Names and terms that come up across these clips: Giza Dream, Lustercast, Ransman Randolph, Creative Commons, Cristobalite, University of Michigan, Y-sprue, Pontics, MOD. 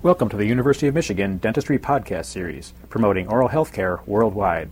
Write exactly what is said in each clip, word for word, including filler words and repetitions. Welcome to the University of Michigan Dentistry Podcast Series, promoting oral health care worldwide.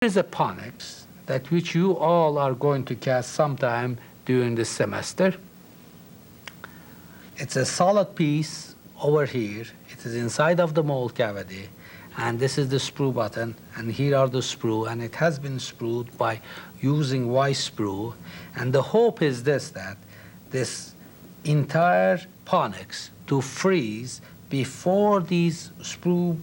It is a phonics that which you all are going to cast sometime during this semester. It's a solid piece over here. It is inside of the mold cavity. And this is the sprue button, and here are the sprue, and it has been sprued by using Y-sprue. And the hope is this, that this entire ponics to freeze before these sprue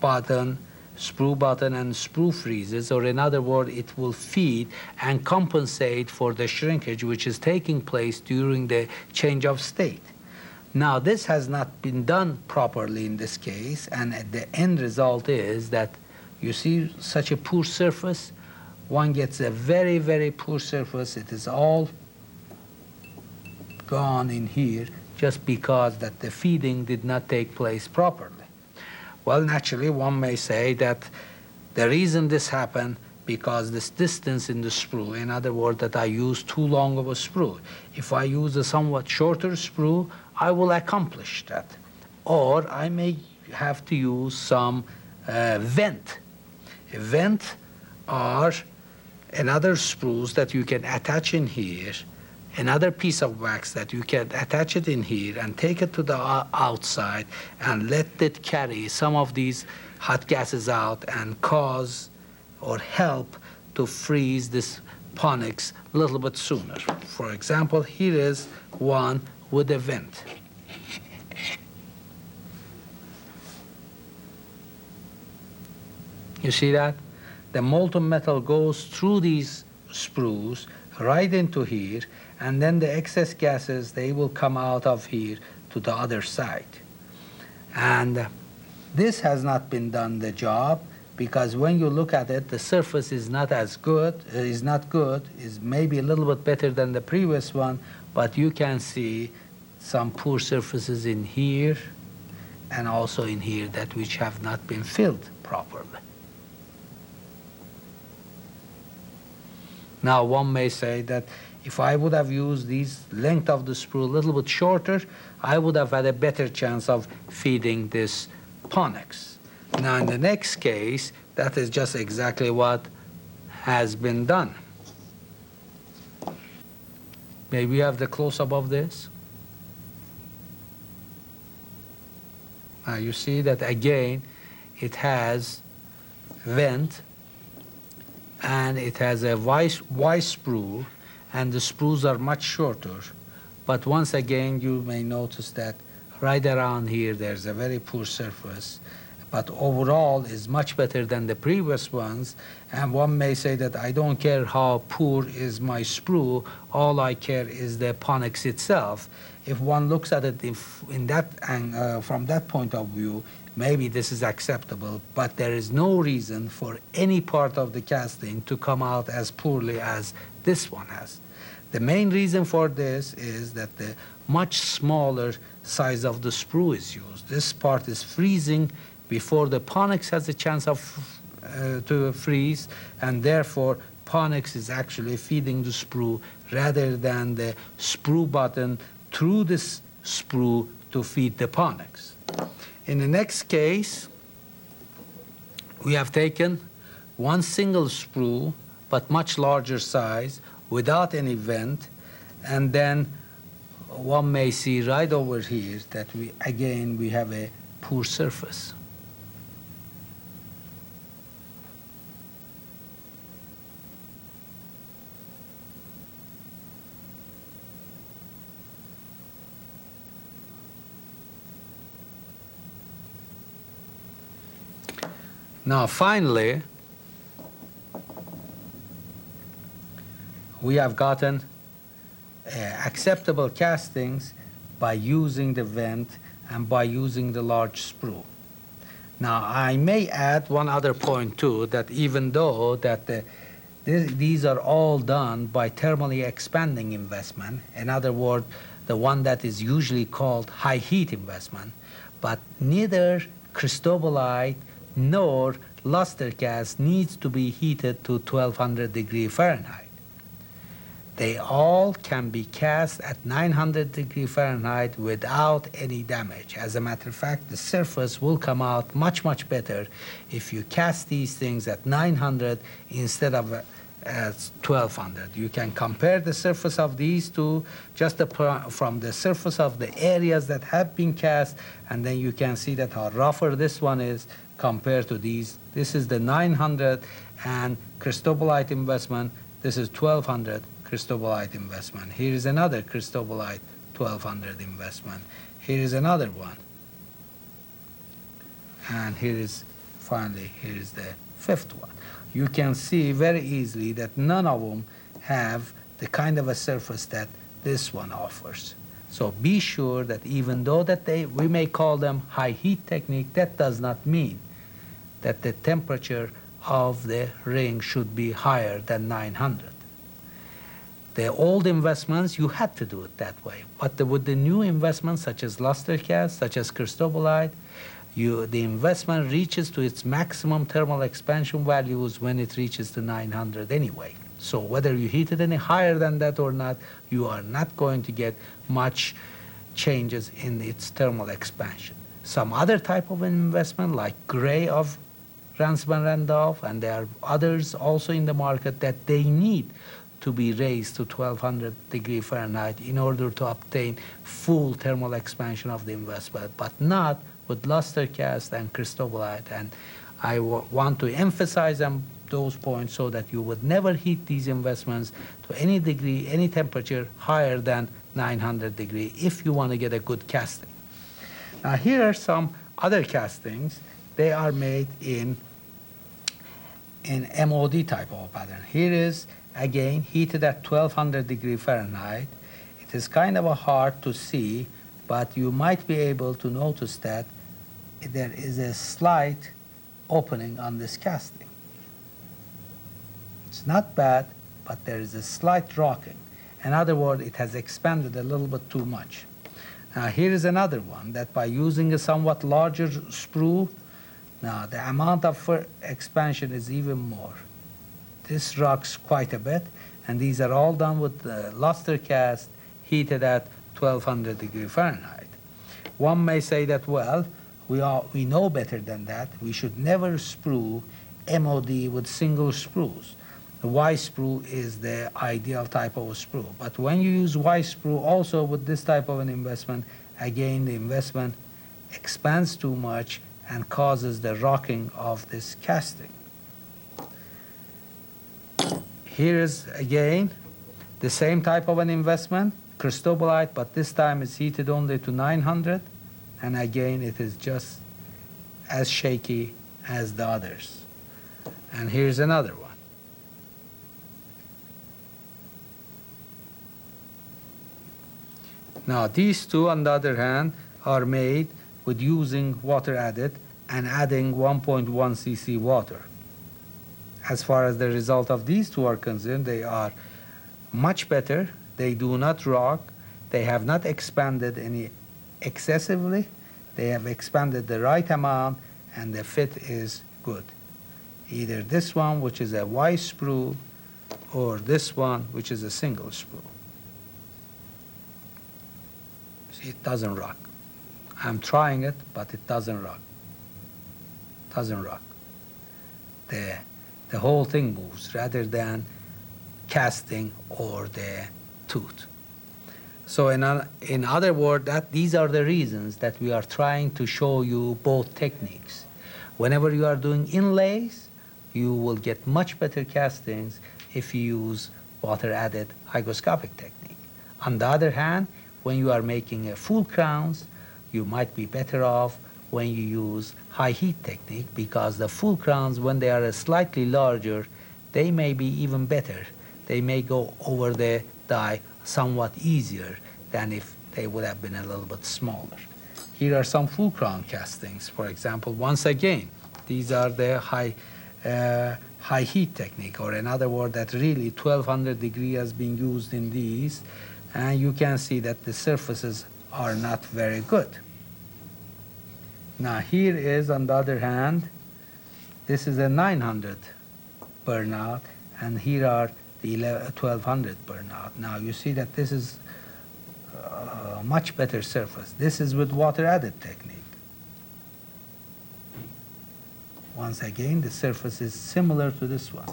button, sprue button and sprue freezes, or in other words, it will feed and compensate for the shrinkage which is taking place during the change of state. Now, this has not been done properly in this case, and the end result is that you see such a poor surface. One gets a very, very poor surface. It is all gone in here just because that the feeding did not take place properly. Well, naturally, one may say that the reason this happened because this distance in the sprue, in other words, that I use too long of a sprue. If I use a somewhat shorter sprue, I will accomplish that. Or I may have to use some uh, vent. A vent are another sprues that you can attach in here, another piece of wax that you can attach it in here and take it to the outside and let it carry some of these hot gases out and cause or help to freeze this ponics a little bit sooner. For example, here is one with a vent. You see that? The molten metal goes through these sprues right into here, and then the excess gases, they will come out of here to the other side. And this has not been done the job, because when you look at it, the surface is not as good, is not good, is maybe a little bit better than the previous one, but you can see some poor surfaces in here and also in here that which have not been filled properly. Now, one may say that if I would have used these length of the sprue a little bit shorter, I would have had a better chance of feeding this ponics. Now, in the next case, that is just exactly what has been done. May we have the close-up of this? Now, you see that, again, it has vent, and it has a Y-sprue, and the sprues are much shorter. But once again, you may notice that right around here, there's a very poor surface. But overall is much better than the previous ones. And one may say that I don't care how poor is my sprue, all I care is the ponics itself. If one looks at it if in that, and, uh, from that point of view, maybe this is acceptable, but there is no reason for any part of the casting to come out as poorly as this one has. The main reason for this is that the much smaller size of the sprue is used. This part is freezing before the ponics has a chance of uh, to freeze, and therefore ponics is actually feeding the sprue rather than the sprue button through this sprue to feed the ponics. In the next case, we have taken one single sprue, but much larger size, without any vent, and then one may see right over here that we, again, we have a poor surface. Now, finally, we have gotten uh, acceptable castings by using the vent and by using the large sprue. Now, I may add one other point, too, that even though that the, this, these are all done by thermally expanding investment, in other words, the one that is usually called high heat investment, but neither Cristobalite nor Lustercast needs to be heated to twelve hundred degrees Fahrenheit. They all can be cast at nine hundred degrees Fahrenheit without any damage. As a matter of fact, the surface will come out much, much better if you cast these things at nine hundred instead of uh, at twelve hundred. You can compare the surface of these two just the pr from the surface of the areas that have been cast, and then you can see that how rougher this one is compared to these. This is the nine hundred and Cristobalite investment. This is twelve hundred Cristobalite investment. Here is another Cristobalite twelve hundred investment. Here is another one. And here is, finally, here is the fifth one. You can see very easily that none of them have the kind of a surface that this one offers. So be sure that even though that they, we may call them high heat technique, that does not mean that the temperature of the ring should be higher than nine hundred. The old investments, you had to do it that way. But the, with the new investments, such as Lustercast, such as Cristobalite, You, the investment reaches to its maximum thermal expansion values when it reaches to nine hundred anyway. So whether you heat it any higher than that or not, you are not going to get much changes in its thermal expansion. Some other type of investment, like gray of Ransman Randolph, and there are others also in the market, that they need to be raised to twelve hundred degrees Fahrenheit in order to obtain full thermal expansion of the investment, but not with Lustercast and Cristobalite. And I want to emphasize on those points so that you would never heat these investments to any degree, any temperature higher than nine hundred degrees if you want to get a good casting. Now here are some other castings. They are made in in M O D type of pattern. Here is, again, heated at twelve hundred degrees Fahrenheit. It is kind of a hard to see, but you might be able to notice that there is a slight opening on this casting. It's not bad, but there is a slight rocking. In other words, it has expanded a little bit too much. Now, here is another one that by using a somewhat larger sprue, now the amount of expansion is even more. This rocks quite a bit, and these are all done with the Lustercast heated at twelve hundred degrees Fahrenheit. One may say that, well, we, are, we know better than that. We should never sprue M O D with single sprues. The Y-sprue is the ideal type of sprue. But when you use Y-sprue also with this type of an investment, again, the investment expands too much and causes the rocking of this casting. Here is, again, the same type of an investment, Cristobalite, but this time it's heated only to nine hundred, and again it is just as shaky as the others. And here's another one. Now these two, on the other hand, are made with using water added and adding one point one C C water. As far as the result of these two are concerned, they are much better. They do not rock. They have not expanded any excessively. They have expanded the right amount, and the fit is good. Either this one, which is a Y sprue, or this one, which is a single sprue. See, it doesn't rock. I'm trying it, but it doesn't rock. Doesn't rock. The, the whole thing moves rather than casting or the tooth. So in, uh, in other words, that these are the reasons that we are trying to show you both techniques. Whenever you are doing inlays, you will get much better castings if you use water-added hygroscopic technique. On the other hand, when you are making a full crowns, you might be better off when you use high heat technique, because the full crowns, when they are slightly larger, they may be even better. They may go over the die somewhat easier than if they would have been a little bit smaller. Here are some full crown castings, for example. Once again, these are the high, uh, high heat technique, or in other words, that really twelve hundred degree has been used in these, and you can see that the surfaces are not very good. Now here is, on the other hand, this is a nine hundred burnout, and here are the twelve hundred burnout. Now you see that this is a much better surface. This is with water-added technique. Once again, the surface is similar to this one.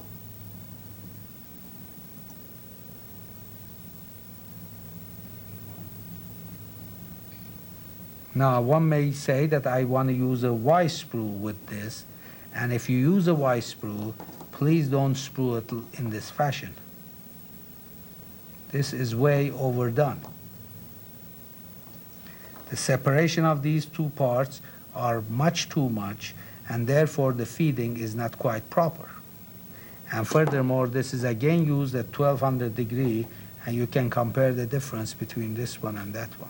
Now, one may say that I want to use a Y-sprue with this, and if you use a Y-sprue, please don't sprue it in this fashion. This is way overdone. The separation of these two parts are much too much, and therefore the feeding is not quite proper. And furthermore, this is again used at twelve hundred degree, and you can compare the difference between this one and that one.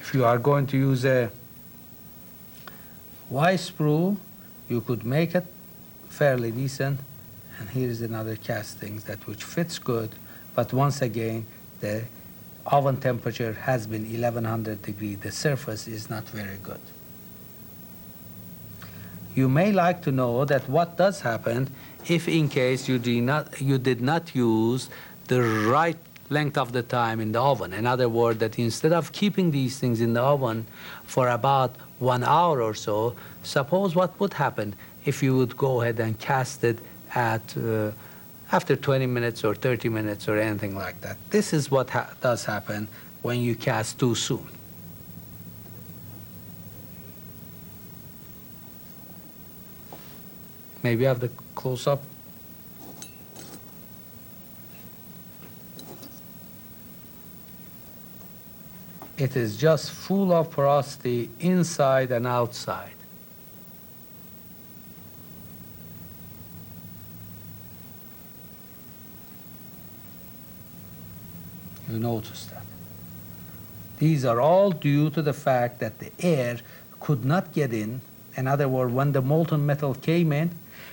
If you are going to use a Y-sprue, you could make it fairly decent. And here is another casting that which fits good. But once again, the oven temperature has been eleven hundred degrees. The surface is not very good. You may like to know that what does happen if in case you did not, you did not use the right length of the time in the oven. In other words, that instead of keeping these things in the oven for about one hour or so, suppose what would happen if you would go ahead and cast it at uh, after twenty minutes or thirty minutes or anything like that. This is what ha does happen when you cast too soon. Maybe I have the close-up. It is just full of porosity inside and outside. You notice that. These are all due to the fact that the air could not get in. In other words, when the molten metal came in,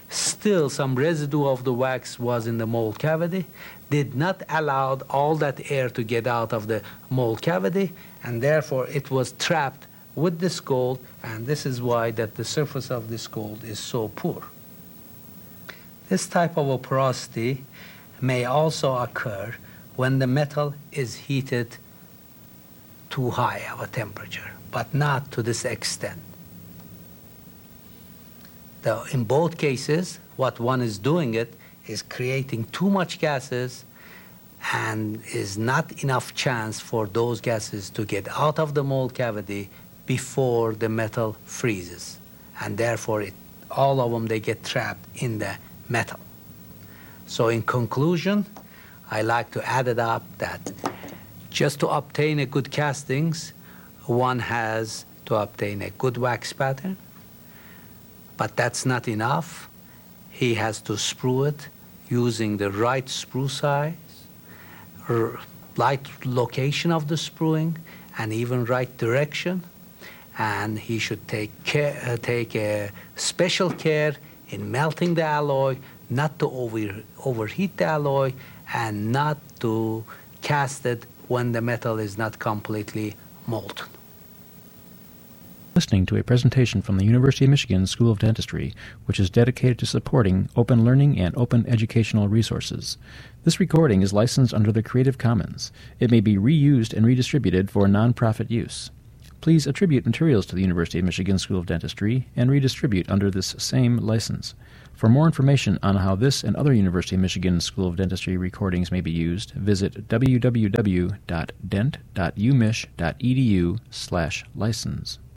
still some residue of the wax was in the mold cavity, did not allow all that air to get out of the mold cavity, and therefore it was trapped with this gold, and this is why that the surface of this gold is so poor. This type of a porosity may also occur when the metal is heated too high of a temperature, but not to this extent. The, in both cases, what one is doing it is creating too much gases and is not enough chance for those gases to get out of the mold cavity before the metal freezes. And therefore, it, all of them, they get trapped in the metal. So in conclusion, I like to add it up that just to obtain a good castings, one has to obtain a good wax pattern. But that's not enough. He has to sprue it using the right sprue size, right location of the sprueing, and even right direction. And he should take care, uh, take a special care in melting the alloy, not to over, overheat the alloy, and not to cast it when the metal is not completely molten. Listening to a presentation from the University of Michigan School of Dentistry, which is dedicated to supporting open learning and open educational resources. This recording is licensed under the Creative Commons. It may be reused and redistributed for nonprofit use. Please attribute materials to the University of Michigan School of Dentistry and redistribute under this same license. For more information on how this and other University of Michigan School of Dentistry recordings may be used, visit w w w dot dent dot umich dot e d u slash license.